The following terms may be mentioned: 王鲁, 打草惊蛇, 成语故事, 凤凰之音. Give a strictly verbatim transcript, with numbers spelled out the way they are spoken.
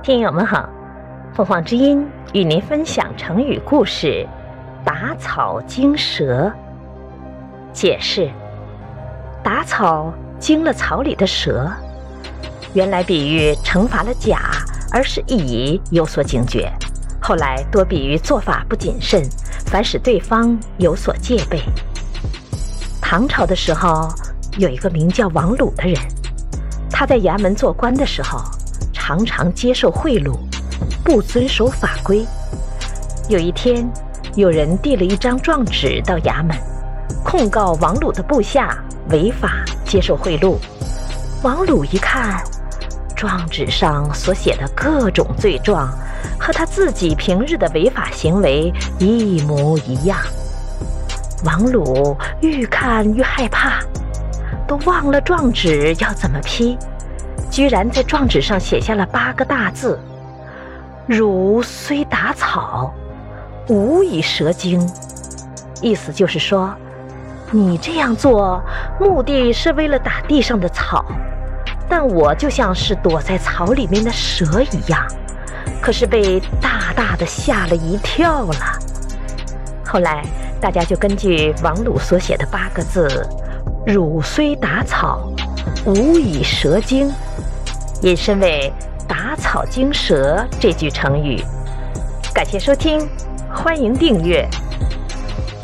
听友们好，凤凰之音与您分享成语故事打草惊蛇。解释：打草惊了草里的蛇，原来比喻惩罚了甲，而使乙有所警觉，后来多比喻做法不谨慎，反使对方有所戒备。唐朝的时候，有一个名叫王鲁的人，他在衙门做官的时候，常常接受贿赂，不遵守法规。有一天，有人递了一张状纸到衙门，控告王鲁的部下违法接受贿赂。王鲁一看，状纸上所写的各种罪状，和他自己平日的违法行为一模一样。王鲁愈看愈害怕，都忘了状纸要怎么批，居然在状纸上写下了八个大字：汝虽打草，无以蛇惊。意思就是说，你这样做目的是为了打地上的草，但我就像是躲在草里面的蛇一样，可是被大大的吓了一跳了。后来大家就根据王鲁所写的八个字汝虽打草，无以蛇惊，引申为打草惊蛇这句成语。感谢收听，欢迎订阅。